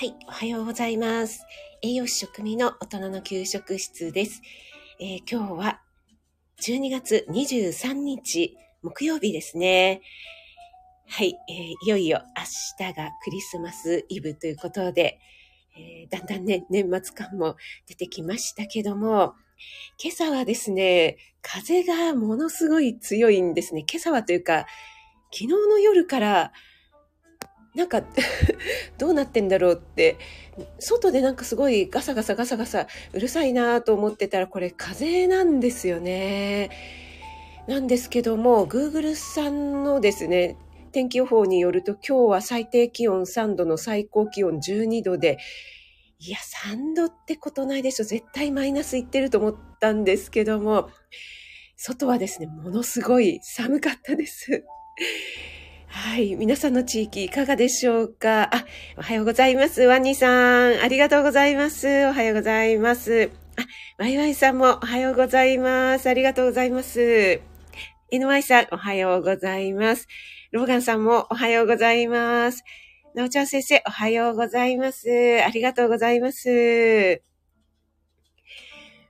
はい、おはようございます。栄養士食味の大人の給食室です。今日は12月23日木曜日ですね。はい、いよいよ明日がクリスマスイブということで、だんだんね、年末感も出てきましたけども、今朝はですね、風がものすごい強いんですね。今朝はというか、昨日の夜からなんかどうなってんだろうって、外でなんかすごいガサガサうるさいなと思ってたら、これ風なんですよね。なんですけども Google さんのですね、天気予報によると、今日は最低気温3度の最高気温12度で、いや3度ってことないでしょ、絶対マイナスいってると思ったんですけども、外はですねものすごい寒かったです。はい。皆さんの地域いかがでしょうか？あ、おはようございます。ワニさん、ありがとうございます。おはようございます。あ、ワイワイさんもおはようございます。ありがとうございます。NY さん、おはようございます。ローガンさんもおはようございます。なおちゃん先生、おはようございます。ありがとうございます。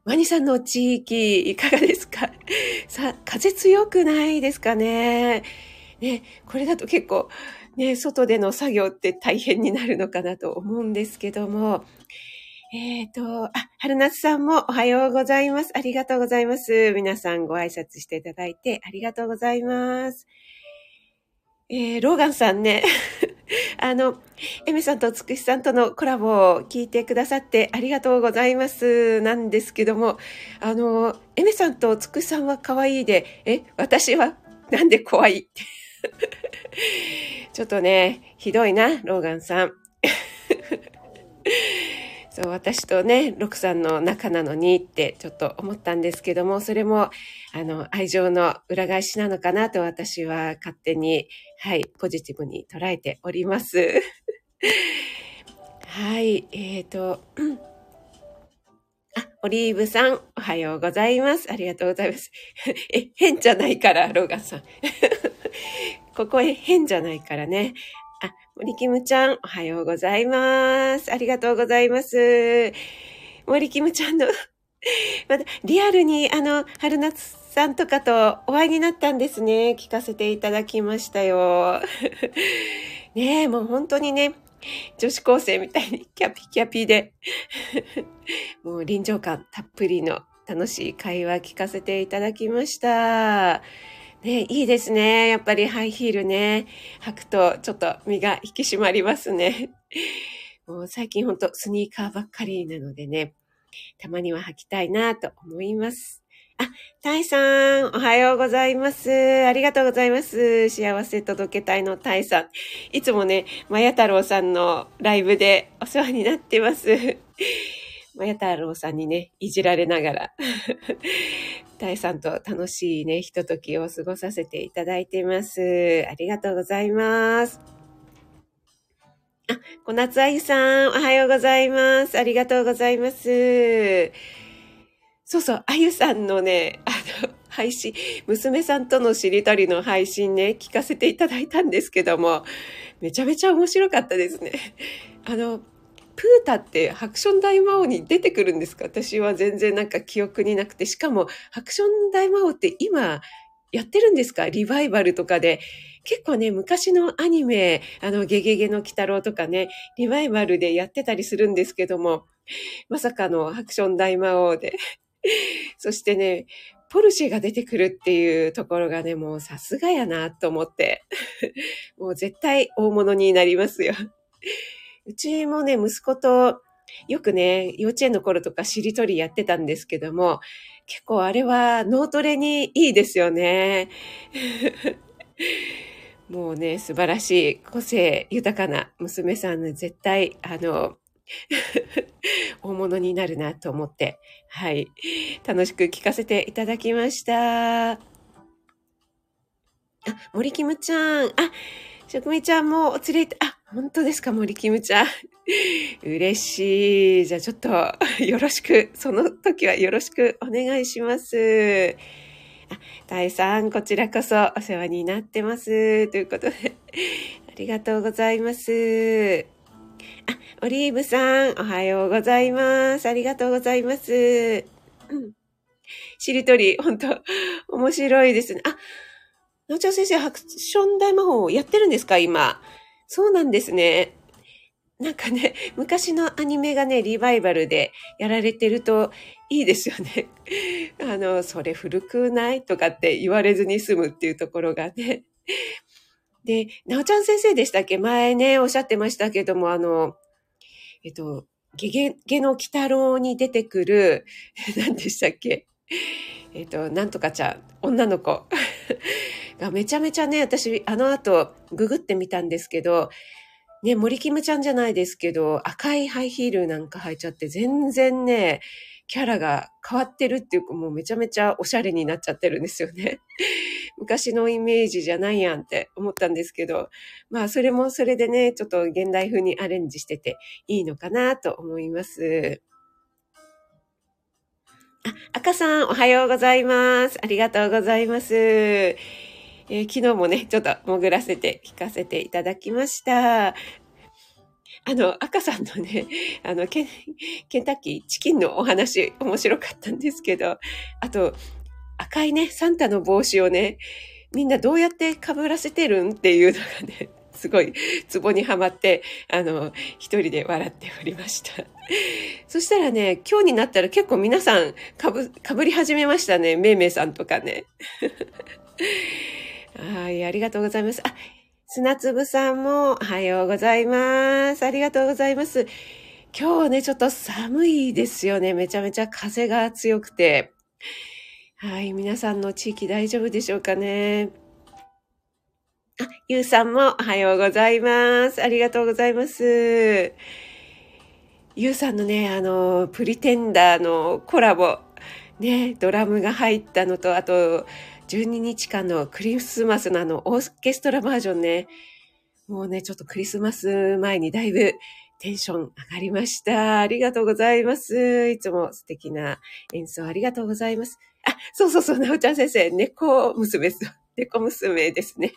ワニさんの地域いかがですか？さ、風強くないですかね？ね、これだと結構ね、外での作業って大変になるのかなと思うんですけども、あ、春夏さんもおはようございます。ありがとうございます。皆さんご挨拶していただいてありがとうございます。ローガンさんね、エメさんとつくしさんとのコラボを聞いてくださってありがとうございますなんですけども、エメさんとつくしさんは可愛いで、私はなんで怖いちょっとね、ひどいな、ローガンさん。そう、私とね、ロクさんの仲なのにってちょっと思ったんですけども、それも、愛情の裏返しなのかなと私は勝手に、はい、ポジティブに捉えております。はい、オリーブさん、おはようございます。ありがとうございます。変じゃないから、ローガンさん。ここへ変じゃないからね。あ、森キムちゃん、おはようございます。ありがとうございます。森キムちゃんの、また、リアルに、春夏さんとかとお会いになったんですね。聞かせていただきましたよ。ねえ、もう本当にね、女子高生みたいにキャピキャピで、もう臨場感たっぷりの楽しい会話聞かせていただきました。ね、いいですね。やっぱりハイヒールね、履くとちょっと身が引き締まりますね。もう最近ほんとスニーカーばっかりなのでね、たまには履きたいなと思います。あ、タイさん、おはようございます。ありがとうございます。幸せ届けたいのタイさん。いつもね、まや太郎さんのライブでお世話になってます。まや太郎さんにね、いじられながら、タイさんと楽しいね、ひとときを過ごさせていただいてます。ありがとうございます。あ、小夏あゆさん、おはようございます。ありがとうございます。そうそう、あゆさんのね、配信、娘さんとのしりとりの配信ね、聞かせていただいたんですけども、めちゃめちゃ面白かったですね。プータってハクション大魔王に出てくるんですか？私は全然なんか記憶になくて、しかもハクション大魔王って今やってるんですか？リバイバルとかで。結構ね、昔のアニメ、ゲゲゲの鬼太郎とかね、リバイバルでやってたりするんですけども、まさかのハクション大魔王で。そしてね、ポルシェが出てくるっていうところがね、もうさすがやなと思って、もう絶対大物になりますよ。うちもね、息子とよくね、幼稚園の頃とかしりとりやってたんですけども、結構あれは脳トレにいいですよね。もうね、素晴らしい個性豊かな娘さん、ね、絶対大物になるなと思って、はい、楽しく聞かせていただきました。あ、森キムちゃん、あ、食味ちゃんもお連れいた、あ、本当ですか、森キムちゃん。嬉しい。じゃあちょっとよろしく、その時はよろしくお願いします。あ、タイさん、こちらこそお世話になってますということで、ありがとうございます。あ、オリーブさん、おはようございます。ありがとうございます。しりとり、本当面白いですね。あ、なおちゃん先生、ハクション大魔法やってるんですか、今。そうなんですね。なんかね、昔のアニメがね、リバイバルでやられてるといいですよね。それ古くないとかって言われずに済むっていうところがね。で、なおちゃん先生でしたっけ、前ね、おっしゃってましたけども、ゲゲゲの鬼太郎に出てくる、何でしたっけ、なんとかちゃん、女の子がめちゃめちゃね、私、あの後、ググってみたんですけど、ね、森キムちゃんじゃないですけど、赤いハイヒールなんか履いちゃって、全然ね、キャラが変わってるっていうか、もうめちゃめちゃおしゃれになっちゃってるんですよね。昔のイメージじゃないやんって思ったんですけど、まあそれもそれでね、ちょっと現代風にアレンジしてていいのかなと思います。あ、赤さん、おはようございます。ありがとうございます。昨日もね、ちょっと潜らせて聞かせていただきました。赤さんのね、ケンタッキーチキンのお話、面白かったんですけど、あと、赤いね、サンタの帽子をね、みんなどうやって被らせてるんっていうのがね、すごいツボにはまって、一人で笑っておりました。そしたらね、今日になったら結構皆さん被り始めましたね、めいめいさんとかね。はい、ありがとうございます。あ、砂粒さんもおはようございます。ありがとうございます。今日ね、ちょっと寒いですよね。めちゃめちゃ風が強くて。はい、皆さんの地域大丈夫でしょうかね。あ、ゆうさんもおはようございます。ありがとうございます。ゆうさんのね、プリテンダーのコラボ、ね、ドラムが入ったのと、あと、12日間のクリスマスのオーケストラバージョンね、もうね、ちょっとクリスマス前にだいぶテンション上がりました。ありがとうございます。いつも素敵な演奏ありがとうございます。あ、そうそうそう、なおちゃん先生、猫娘です。猫娘ですね。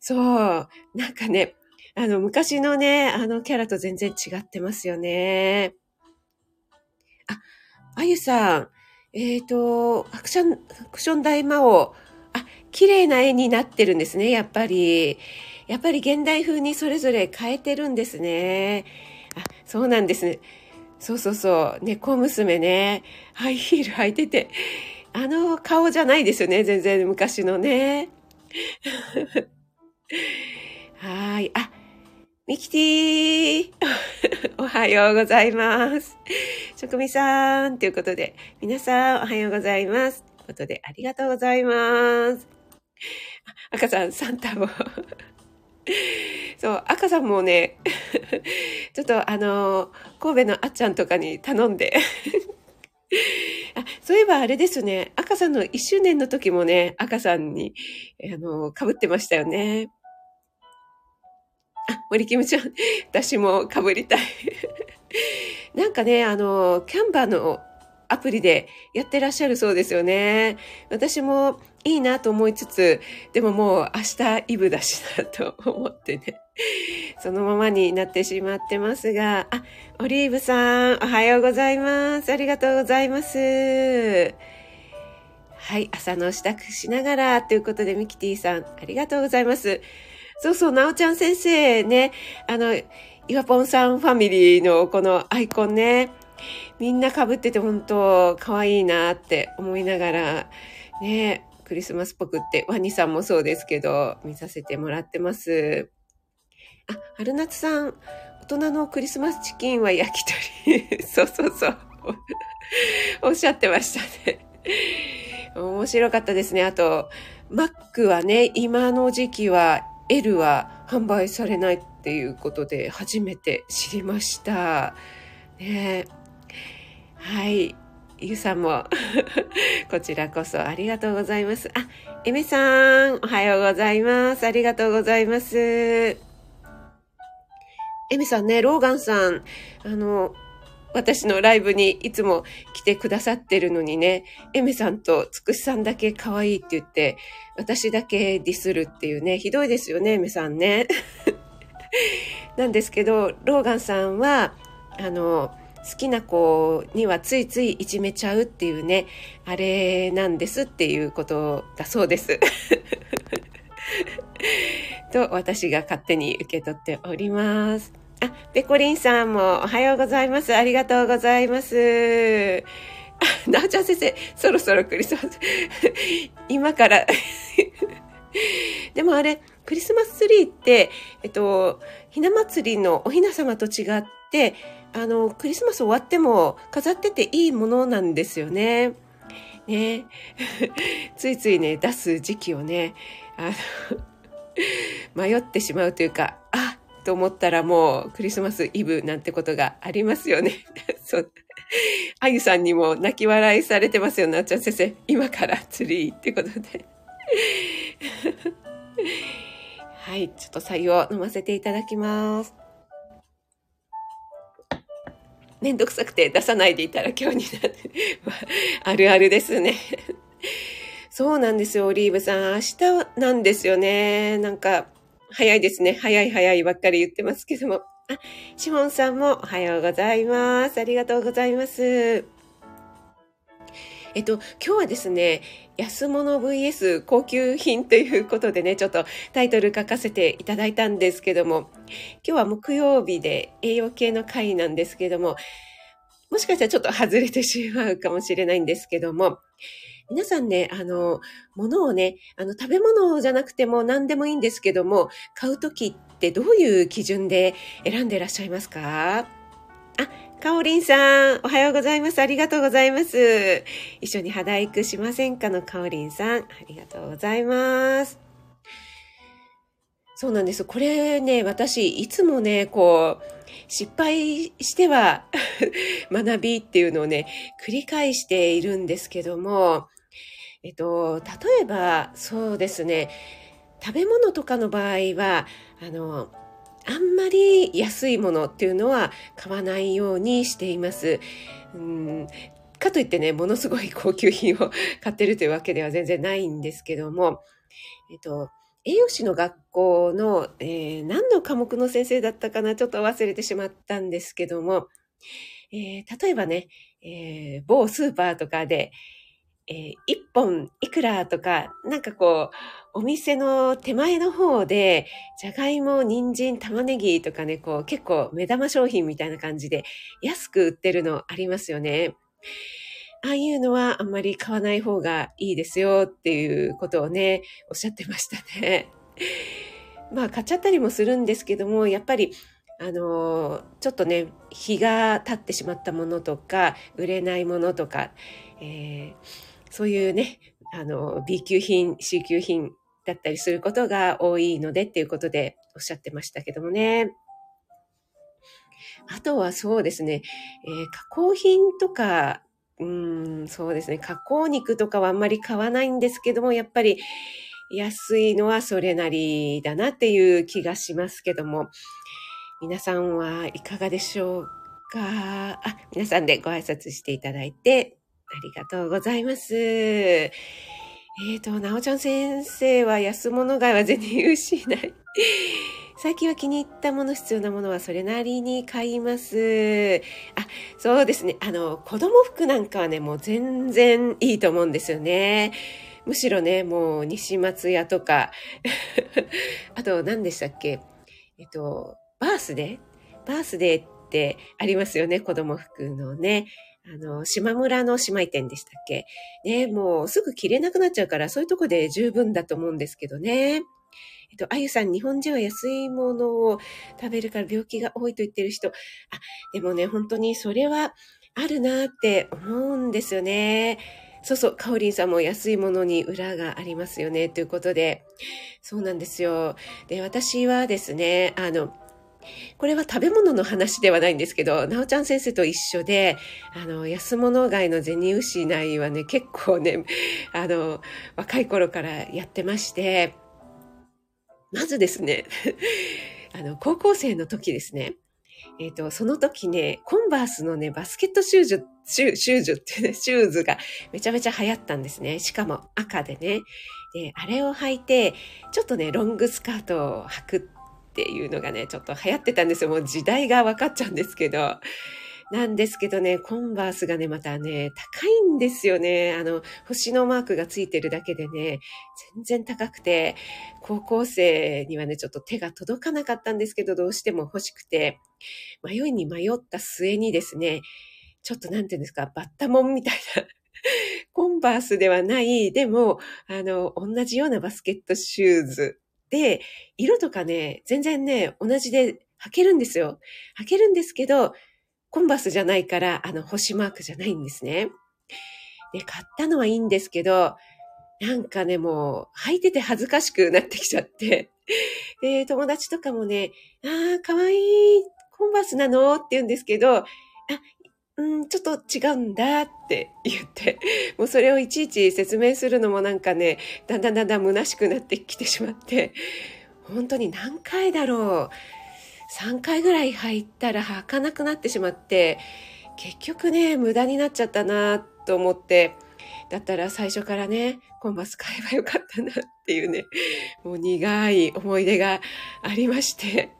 そう、なんかね、昔のね、キャラと全然違ってますよね。あ、あゆさん、アクション大魔王、あ、綺麗な絵になってるんですね、やっぱり。やっぱり現代風にそれぞれ変えてるんですね。あ、そうなんですね。そうそうそう。猫娘ね。ハイヒール履いてて。顔じゃないですよね。全然昔のね。はい。あ、ミキティおはようございます。職味さんということで、皆さんおはようございます。ということで、ありがとうございます。赤さん、サンタも。そう、赤さんもね、ちょっと神戸のあっちゃんとかに頼んであ、そういえばあれですね、赤さんの1周年の時もね、赤さんに、被ってましたよね。あ、森キムちゃん、私も被りたいなんかね、キャンバーのアプリでやってらっしゃるそうですよね。私もいいなと思いつつ、でももう明日イブだしなと思ってね、そのままになってしまってますが、あ、オリーブさん、おはようございます。ありがとうございます。はい、朝の支度しながらということで、ミキティさん、ありがとうございます。そうそう、なおちゃん先生ね、岩ポンさんファミリーのこのアイコンね、みんな被ってて本当可愛いなって思いながらね、クリスマスっぽくってワニさんもそうですけど見させてもらってます。あ、春夏さん、大人のクリスマスチキンは焼き鳥そうそうそうおっしゃってましたね。面白かったですね。あとマックはね、今の時期は L は販売されないっていうことで初めて知りましたね。はい。ゆうさんも、こちらこそありがとうございます。あ、えめさん、おはようございます。ありがとうございます。えめさんね、ローガンさん、私のライブにいつも来てくださってるのにね、えめさんとつくしさんだけ可愛いって言って、私だけディスるっていうね、ひどいですよね、えめさんね。なんですけど、ローガンさんは好きな子にはついついいじめちゃうっていうね、あれなんですっていうことだそうですと私が勝手に受け取っております。あ、ペコリンさんもおはようございます、ありがとうございます。あ、なおちゃん先生、そろそろクリスマス今からでもあれクリスマスツリーってひな祭りのおひな様と違って、クリスマス終わっても飾ってていいものなんですよね。ねついついね出す時期をね迷ってしまうというか、あっと思ったらもうクリスマスイブなんてことがありますよね。そうあゆさんにも泣き笑いされてますよ、なっちゃん先生、今からツリーってことではい、ちょっと白湯を飲ませていただきます。めんどくさくて出さないでいたら今日になってあるあるですね。そうなんですよ、オリーブさん、明日なんですよね。なんか早いですね、早い早いばっかり言ってますけども。あ、シモンさんもおはようございます。ありがとうございます。今日はですね、安物 VS 高級品ということでね、ちょっとタイトル書かせていただいたんですけども、今日は木曜日で栄養系の回なんですけども、もしかしたらちょっと外れてしまうかもしれないんですけども、皆さんね、物をね、食べ物じゃなくても何でもいいんですけども、買うときってどういう基準で選んでいらっしゃいますか？あ、かおりんさん、おはようございます。ありがとうございます。一緒に肌育しませんかのかおりんさん、ありがとうございます。そうなんです。これね、私、いつもね、こう、失敗しては学びっていうのをね、繰り返しているんですけども、例えば、そうですね、食べ物とかの場合は、あんまり安いものっていうのは買わないようにしています。かといってね、ものすごい高級品を買ってるというわけでは全然ないんですけども、栄養士の学校の、何の科目の先生だったかな、ちょっと忘れてしまったんですけども、例えばね、某スーパーとかで、一本いくらとか、なんかこう、お店の手前の方で、じゃがいも、人参、玉ねぎとかね、こう、結構目玉商品みたいな感じで、安く売ってるのありますよね。ああいうのはあんまり買わない方がいいですよっていうことをね、おっしゃってましたね。まあ、買っちゃったりもするんですけども、やっぱり、ちょっとね、日が経ってしまったものとか、売れないものとか、そういうね、B 級品、C 級品だったりすることが多いのでっていうことでおっしゃってましたけどもね。あとはそうですね、加工品とか、そうですね、加工肉とかはあんまり買わないんですけども、やっぱり安いのはそれなりだなっていう気がしますけども、皆さんはいかがでしょうか？あ、皆さんでご挨拶していただいて、ありがとうございます。なおちゃん先生は安物買いは全然しない。最近は気に入ったもの、必要なものはそれなりに買います。あ、そうですね。子供服なんかはね、もう全然いいと思うんですよね。むしろね、もう西松屋とか、あと何でしたっけ？バースデーってありますよね、子供服のね。島村の姉妹店でしたっけね、もうすぐ着れなくなっちゃうから、そういうとこで十分だと思うんですけどね。あゆさん、日本人は安いものを食べるから病気が多いと言ってる人。あ、でもね、本当にそれはあるなって思うんですよね。そうそう、かおりんさんも安いものに裏がありますよね、ということで。そうなんですよ。で、私はですね、これは食べ物の話ではないんですけど、なおちゃん先生と一緒で、安物買いの銭失いはね、結構ね、若い頃からやってまして、まずですね、高校生の時ですね、その時ね、コンバースのね、バスケットシューズがめちゃめちゃ流行ったんですね。しかも赤でね。で、あれを履いて、ちょっとね、ロングスカートを履くっていうのがね、ちょっと流行ってたんですよ。もう時代が分かっちゃうんですけど。なんですけどね、コンバースがね、またね、高いんですよね。星のマークがついてるだけでね、全然高くて、高校生にはね、ちょっと手が届かなかったんですけど、どうしても欲しくて、迷いに迷った末にですね、ちょっとなんていうんですか、バッタモンみたいな、コンバースではない、でも、同じようなバスケットシューズで、色とかね、全然ね、同じで履けるんですよ。履けるんですけど、コンバースじゃないから、星マークじゃないんですね。で、買ったのはいいんですけど、なんかね、もう、履いてて恥ずかしくなってきちゃって。で、友達とかもね、かわいい、コンバースなのって言うんですけど、ちょっと違うんだって言って、もうそれをいちいち説明するのもなんかね、だんだん虚しくなってきてしまって、本当に何回だろう。3回ぐらい履いたら履かなくなってしまって、結局ね、無駄になっちゃったなと思って、だったら最初からね、コンバース買えばよかったなっていうね、もう苦い思い出がありまして。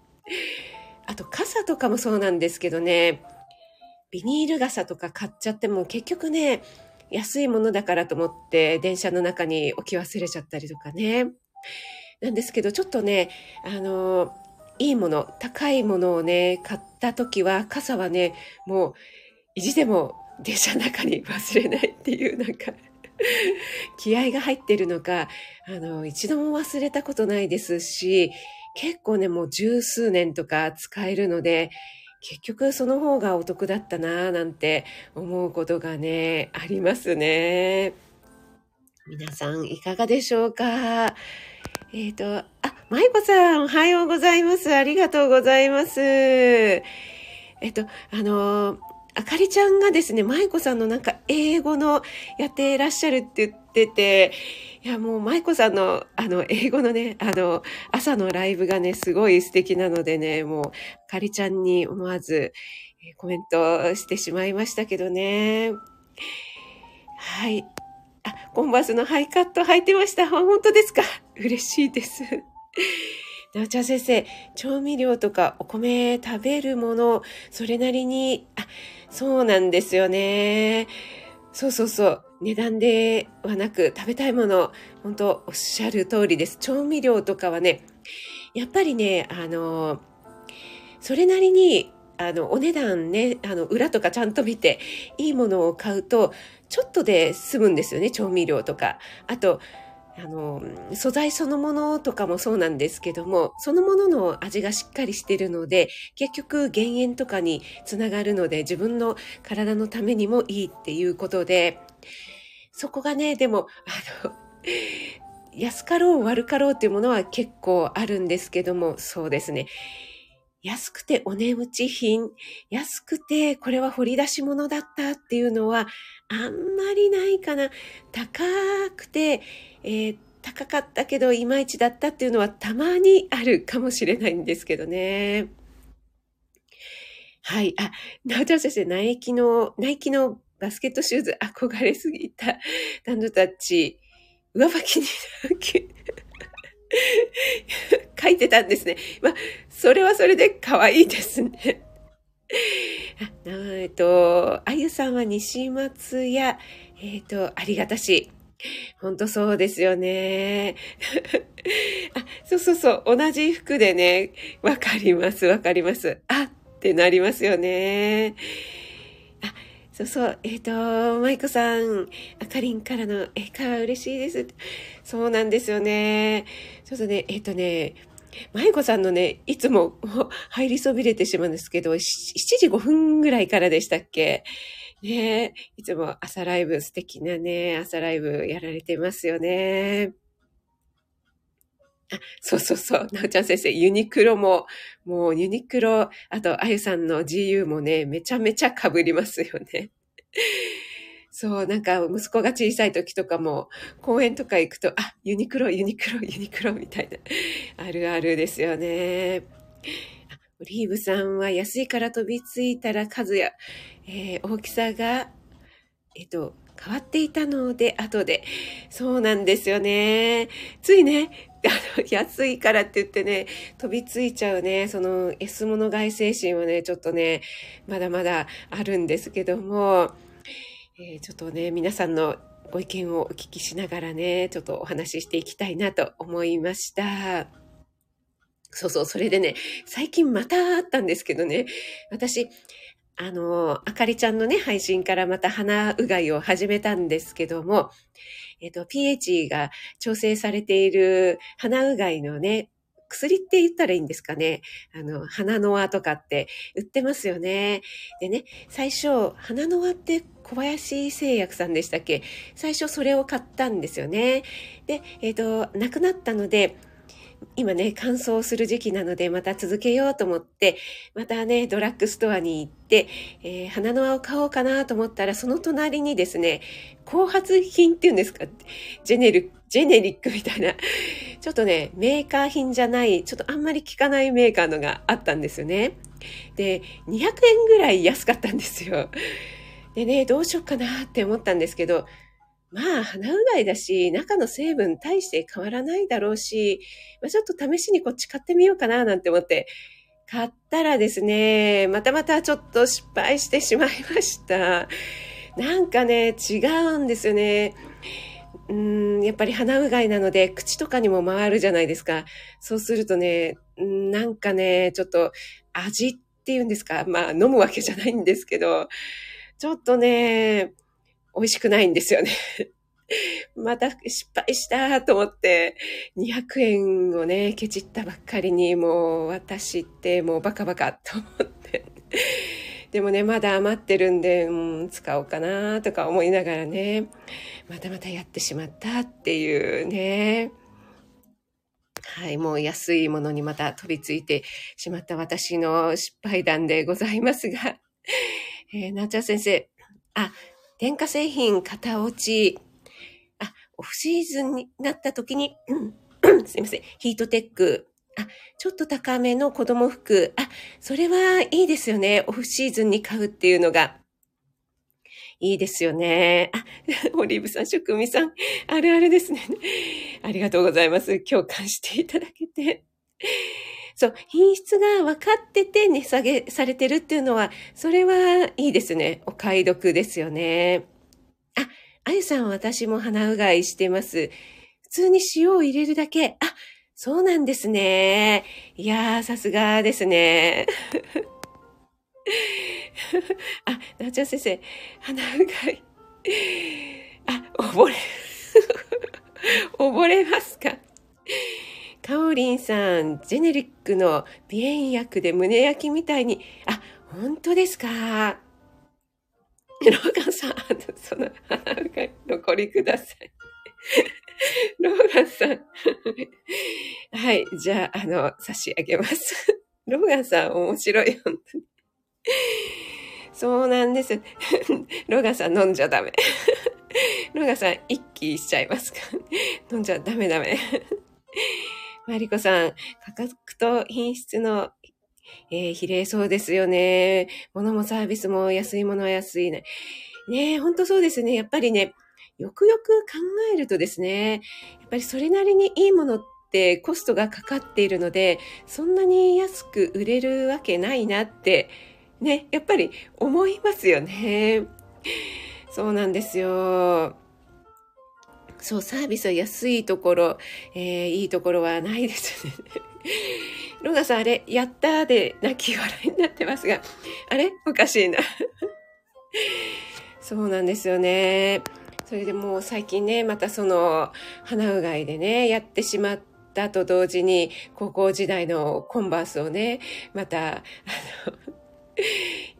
あと傘とかもそうなんですけどね、ビニール傘とか買っちゃっても結局ね、安いものだからと思って電車の中に置き忘れちゃったりとかね。なんですけど、ちょっとね、いいもの、高いものをね、買った時は、傘はね、もう、意地でも電車の中に忘れないっていう、なんか、気合が入ってるのか、一度も忘れたことないですし、結構ね、もう十数年とか使えるので、結局その方がお得だったなぁ、なんて思うことがね、ありますね。皆さん、いかがでしょうか？まいこさん、おはようございます。ありがとうございます。あかりちゃんがですね、まいこさんのなんか英語のやってらっしゃるって言ってて、いや、もうまいこさんの英語のね、朝のライブがね、すごい素敵なのでね、もう、あかりちゃんに思わずコメントしてしまいましたけどね。はい。コンバースのハイカット履いてました。本当ですか？嬉しいです。なおちゃん先生、調味料とかお米食べるもの、それなりに、そうなんですよね。そう。値段ではなく食べたいもの、本当おっしゃる通りです。調味料とかはね、やっぱりね、それなりに、お値段ね、裏とかちゃんと見て、いいものを買うと、ちょっとで済むんですよね、調味料とか。あと、素材そのものとかもそうなんですけども、そのものの味がしっかりしてるので、結局減塩とかにつながるので、自分の体のためにもいいっていうことで、そこがね、でも、安かろう悪かろうっていうものは結構あるんですけども、そうですね。安くてお値打ち品、安くてこれは掘り出し物だったっていうのはあんまりないかな。高くて、高かったけどいまいちだったっていうのはたまにあるかもしれないんですけどね。はい。なおちゃん先生、ナイキのバスケットシューズ憧れすぎた男女たち、上履きに書いてたんですね。まあ、それはそれで可愛いですね。あゆさんは西松屋、ありがたし。本当そうですよね。そう。同じ服でね、わかります。ってなりますよね。そう。まいこさん、あかりんからの会話嬉しいです。そうなんですよね。ちょっとね、まいこさんのね、いつも入りそびれてしまうんですけど、7時5分ぐらいからでしたっけね。いつも朝ライブ、素敵なね、朝ライブやられてますよね。そう。なおちゃん先生、ユニクロ、あと、あゆさんの GU もね、めちゃめちゃ被りますよね。そう、なんか、息子が小さい時とかも、公園とか行くと、ユニクロ、みたいな。あるあるですよね。オリーブさんは、安いから飛びついたら数や、大きさが、変わっていたので、後で。そうなんですよね。ついね、安いからって言ってね、飛びついちゃうね、その S 物買い精神はね、ちょっとね、まだまだあるんですけども、ちょっとね、皆さんのご意見をお聞きしながらね、ちょっとお話ししていきたいなと思いました。そうそう、それでね、最近またあったんですけどね、私、あかりちゃんのね、配信からまた鼻うがいを始めたんですけども、pH が調整されている鼻うがいのね、薬って言ったらいいんですかね。鼻の輪とかって売ってますよね。でね、最初、鼻の輪って小林製薬さんでしたっけ？最初それを買ったんですよね。で、なくなったので、今ね、乾燥する時期なので、また続けようと思って、またね、ドラッグストアに行って、花の輪を買おうかなと思ったら、その隣にですね、後発品っていうんですか、ジェネリックみたいな、ちょっとね、メーカー品じゃない、ちょっとあんまり効かないメーカーのがあったんですよね。で、200円ぐらい安かったんですよ。でね、どうしようかなって思ったんですけど、まあ、鼻うがいだし、中の成分大して変わらないだろうし、まあ、ちょっと試しにこっち買ってみようかななんて思って、買ったらですね、またちょっと失敗してしまいました。なんかね、違うんですよね。やっぱり鼻うがいなので、口とかにも回るじゃないですか。そうするとね、なんかね、ちょっと味っていうんですか、まあ飲むわけじゃないんですけど、ちょっとね、美味しくないんですよね。また失敗したと思って、200円をね、ケチったばっかりに、もう私ってもうバカバカと思って。でもね、まだ余ってるんで、使おうかなとか思いながらね、またやってしまったっていうね。はい、もう安いものにまた飛びついてしまった私の失敗談でございますが、なっちゃん先生、電化製品、型落ち。オフシーズンになった時に、すいません、ヒートテック。ちょっと高めの子供服。それはいいですよね。オフシーズンに買うっていうのが。いいですよね。オリーブさん、職味さん、あるあるですね。ありがとうございます。共感していただけて。そう、品質が分かってて値下げされてるっていうのは、それはいいですね。お買い得ですよね。あゆさん、私も鼻うがいしてます。普通に塩を入れるだけ。そうなんですね。いやー、さすがですね。なおちゃん先生、鼻うがい。溺れますか？かおりんさん、ジェネリックの鼻炎薬で胸焼きみたいに、本当ですか？ローガンさん、その鼻うがい残りください。ローガンさん。はい、じゃあ、差し上げます。ローガンさん、面白い、本当に。そうなんです。ローガンさん、飲んじゃダメ。ローガンさん、一気しちゃいますか？飲んじゃダメ。マリコさん、価格と品質の、比例そうですよね。物もサービスも安いものは安いね。ねえ、ほんとそうですね。やっぱりね、よくよく考えるとですね、やっぱりそれなりにいいものってコストがかかっているので、そんなに安く売れるわけないなって、ね、やっぱり思いますよね。そうなんですよ。そう、サービスは安いところ、いいところはないですね。ロガさん、あれ、やったーで泣き笑いになってますが、あれおかしいな。そうなんですよね。それでもう最近ね、またその、鼻うがいでね、やってしまったと同時に、高校時代のコンバースをね、また、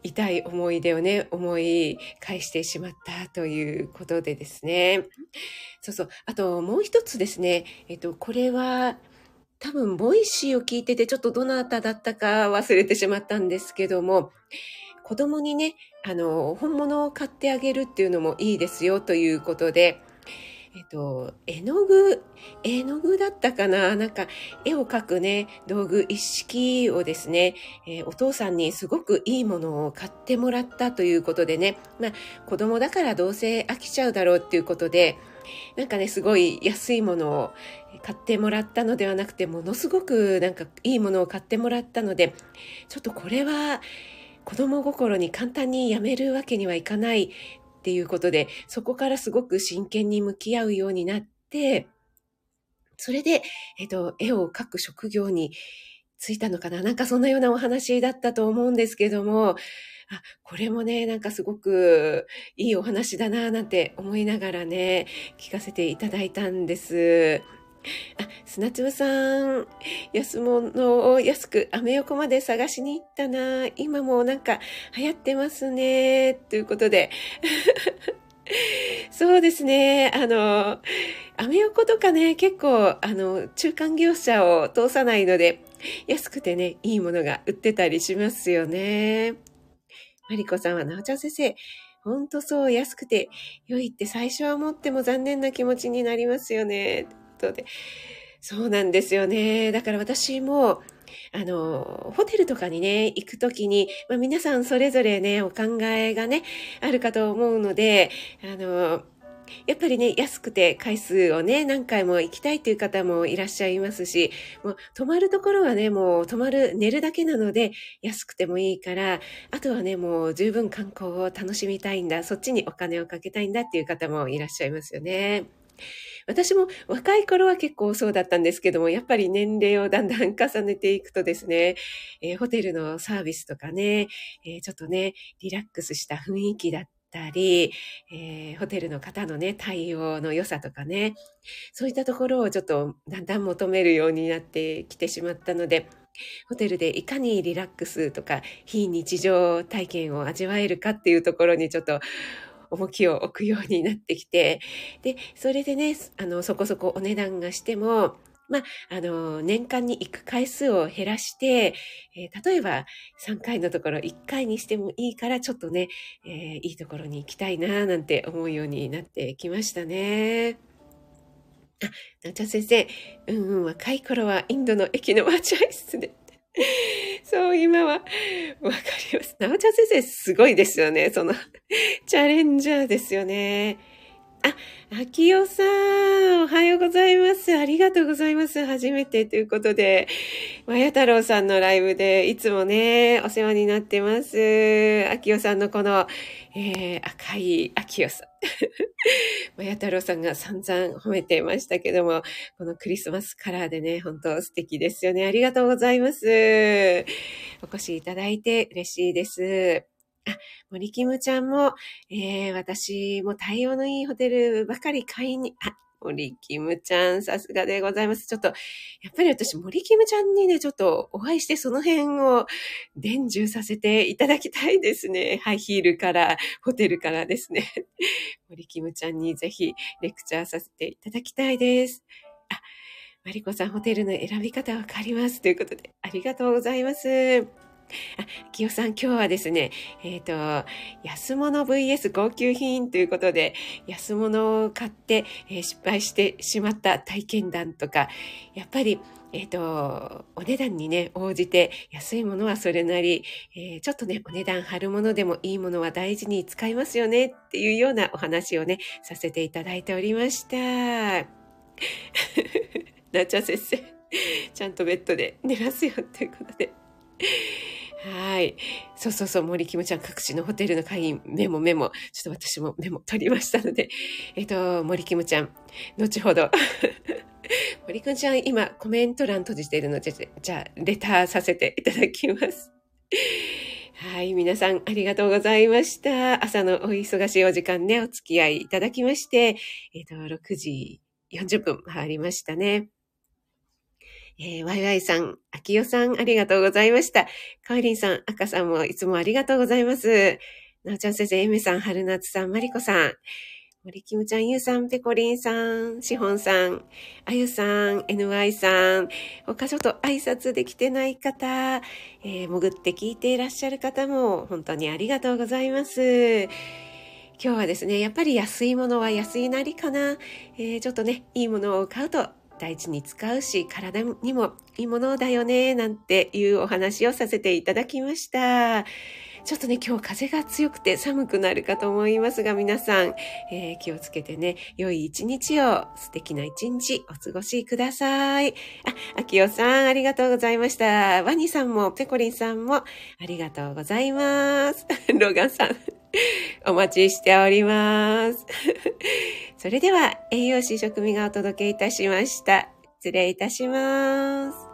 痛い思い出をね、思い返してしまったということでですね。そうそう。あともう一つですね。これは多分ボイシーを聞いてて、ちょっとどなただったか忘れてしまったんですけども、子供にね、本物を買ってあげるっていうのもいいですよということで、絵の具だったかな、なんか絵を描くね道具一式をですね、お父さんにすごくいいものを買ってもらったということでね、まあ子供だからどうせ飽きちゃうだろうっていうことで、なんかねすごい安いものを買ってもらったのではなくて、ものすごくなんかいいものを買ってもらったので、ちょっとこれは子供心に簡単にやめるわけにはいかないっていうことで、そこからすごく真剣に向き合うようになって、それで、絵を描く職業に就いたのかな、なんかそんなようなお話だったと思うんですけども、あ、これもね、なんかすごくいいお話だななんて思いながらね、聞かせていただいたんです。あ、砂粒さん、安物を安くアメ横まで探しに行ったな。今もなんか流行ってますね。ということで。そうですね。アメ横とかね、結構、中間業者を通さないので、安くてね、いいものが売ってたりしますよね。マリコさんは、なおちゃん先生、ほんとそう、安くて良いって最初は思っても残念な気持ちになりますよね。とで、そうなんですよね。だから私も、ホテルとかにね、行くときに、まあ、皆さんそれぞれね、お考えがね、あるかと思うので、やっぱりね、安くて回数をね、何回も行きたいという方もいらっしゃいますし、もう泊まるところはね、もう泊まる、寝るだけなので安くてもいいから、あとはね、もう十分観光を楽しみたいんだ、そっちにお金をかけたいんだっていう方もいらっしゃいますよね。私も若い頃は結構そうだったんですけども、やっぱり年齢をだんだん重ねていくとですね、ホテルのサービスとかね、ちょっとね、リラックスした雰囲気だったり、ホテルの方のね、対応の良さとかね、そういったところをちょっとだんだん求めるようになってきてしまったので、ホテルでいかにリラックスとか非日常体験を味わえるかっていうところにちょっと重きを置くようになってきて、で、それでね、そこそこお値段がしても、まあ、年間に行く回数を減らして、例えば3回のところ1回にしてもいいからちょっとね、いいところに行きたいな、なんて思うようになってきましたね。あ、なおちゃん先生、若い頃はインドの駅の待合室で。そう、今は、わかります。なおちゃん先生、すごいですよね。その、チャレンジャーですよね。あきよさん、おはようございます。ありがとうございます。初めてということで、まや太郎さんのライブでいつもね、お世話になってます。あきよさんのこの、赤いあきよさん。まや太郎さんが散々褒めてましたけども、このクリスマスカラーでね、本当素敵ですよね。ありがとうございます。お越しいただいて嬉しいです。あ、森キムちゃんも、私も対応のいいホテルばかり買いに、森キムちゃん、さすがでございます。ちょっと、やっぱり私、森キムちゃんにね、ちょっとお会いして、その辺を伝授させていただきたいですね。ハイヒールから、ホテルからですね。森キムちゃんにぜひ、レクチャーさせていただきたいです。あ、マリコさん、ホテルの選び方わかります。ということで、ありがとうございます。きよさん、今日はですね、安物 vs 高級品ということで、安物を買って、失敗してしまった体験談とか、やっぱり、お値段にね、応じて、安いものはそれなり、ちょっとね、お値段張るものでもいいものは大事に使いますよね、っていうようなお話をね、させていただいておりました。なっちゃん先生、ちゃんとベッドで寝ますよ、ということで。はい。そう、森キムちゃん、各地のホテルの会員、メモ。ちょっと私もメモ取りましたので。森キムちゃん、後ほど。森キムちゃん、今、コメント欄閉じているので、じゃあ、レターさせていただきます。はい。皆さん、ありがとうございました。朝のお忙しいお時間ね、お付き合いいただきまして、6時40分回りましたね。ワイワイさん、あきよさん、ありがとうございました。かおりんさん、あかさんもいつもありがとうございます。なおちゃん先生、えめさん、はるなつさん、まりこさん、森きむちゃん、ゆうさん、ぺこりんさん、しほんさん、あゆさん、NY さん、他ちょっと挨拶できてない方、潜って聞いていらっしゃる方も、本当にありがとうございます。今日はですね、やっぱり安いものは安いなりかな、ちょっとね、いいものを買うと大事に使うし、体にもいいものだよね、なんていうお話をさせていただきました。ちょっとね、今日風が強くて寒くなるかと思いますが、皆さん、気をつけてね、良い一日を、素敵な一日お過ごしください。あきよさん、ありがとうございました。ワニさんも、ペコリンさんも、ありがとうございます。ロガンさん、お待ちしております。それでは、栄養士食味がお届けいたしました。失礼いたします。